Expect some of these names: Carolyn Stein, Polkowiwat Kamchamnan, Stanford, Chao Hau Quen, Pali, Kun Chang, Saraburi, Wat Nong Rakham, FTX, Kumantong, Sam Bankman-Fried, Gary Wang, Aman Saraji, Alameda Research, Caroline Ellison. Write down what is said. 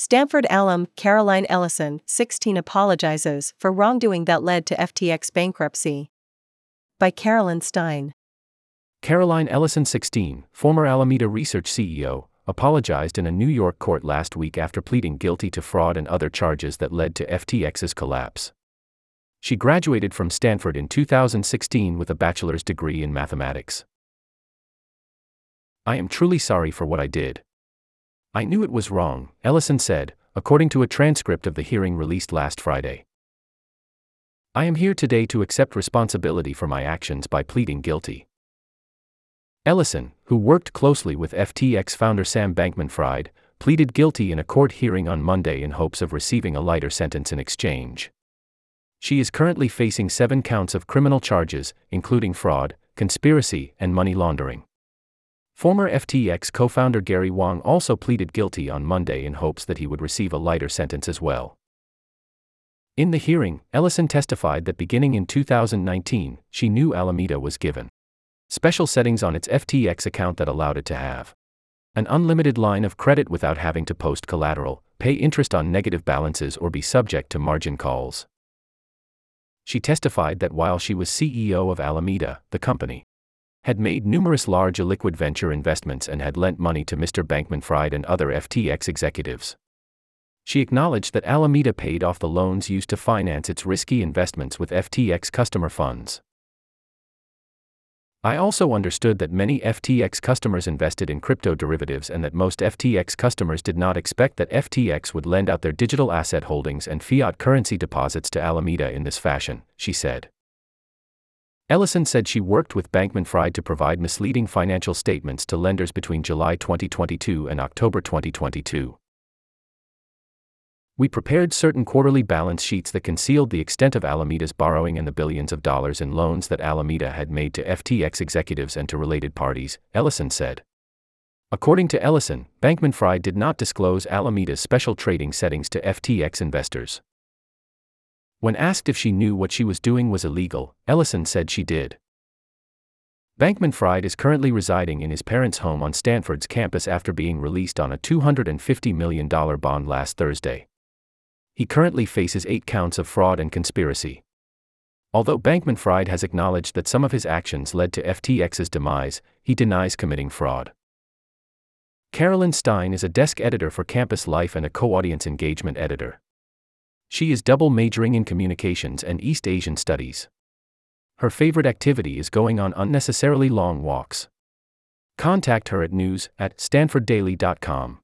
Stanford alum Caroline Ellison, 16, apologizes for wrongdoing that led to FTX bankruptcy. By Carolyn Stein. Caroline Ellison, 16, former Alameda Research CEO, apologized in a New York court last week after pleading guilty to fraud and other charges that led to FTX's collapse. She graduated from Stanford in 2016 with a bachelor's degree in mathematics. "I am truly sorry for what I did. I knew it was wrong," Ellison said, according to a transcript of the hearing released last Friday. "I am here today to accept responsibility for my actions by pleading guilty." Ellison, who worked closely with FTX founder Sam Bankman-Fried, pleaded guilty in a court hearing on Monday in hopes of receiving a lighter sentence in exchange. She is currently facing 7 counts of criminal charges, including fraud, conspiracy, and money laundering. Former FTX co-founder Gary Wang also pleaded guilty on Monday in hopes that he would receive a lighter sentence as well. In the hearing, Ellison testified that beginning in 2019, she knew Alameda was given special settings on its FTX account that allowed it to have an unlimited line of credit without having to post collateral, pay interest on negative balances, or be subject to margin calls. She testified that while she was CEO of Alameda, the company had made numerous large illiquid venture investments and had lent money to Mr. Bankman-Fried and other FTX executives. She acknowledged that Alameda paid off the loans used to finance its risky investments with FTX customer funds. "I also understood that many FTX customers invested in crypto derivatives and that most FTX customers did not expect that FTX would lend out their digital asset holdings and fiat currency deposits to Alameda in this fashion," she said. Ellison said she worked with Bankman-Fried to provide misleading financial statements to lenders between July 2022 and October 2022. "We prepared certain quarterly balance sheets that concealed the extent of Alameda's borrowing and the billions of dollars in loans that Alameda had made to FTX executives and to related parties," Ellison said. According to Ellison, Bankman-Fried did not disclose Alameda's special trading settings to FTX investors. When asked if she knew what she was doing was illegal, Ellison said she did. Bankman-Fried is currently residing in his parents' home on Stanford's campus after being released on a $250 million bond last Thursday. He currently faces 8 counts of fraud and conspiracy. Although Bankman-Fried has acknowledged that some of his actions led to FTX's demise, he denies committing fraud. Carolyn Stein is a desk editor for Campus Life and a co-audience engagement editor. She is double majoring in communications and East Asian studies. Her favorite activity is going on unnecessarily long walks. Contact her at news@stanforddaily.com.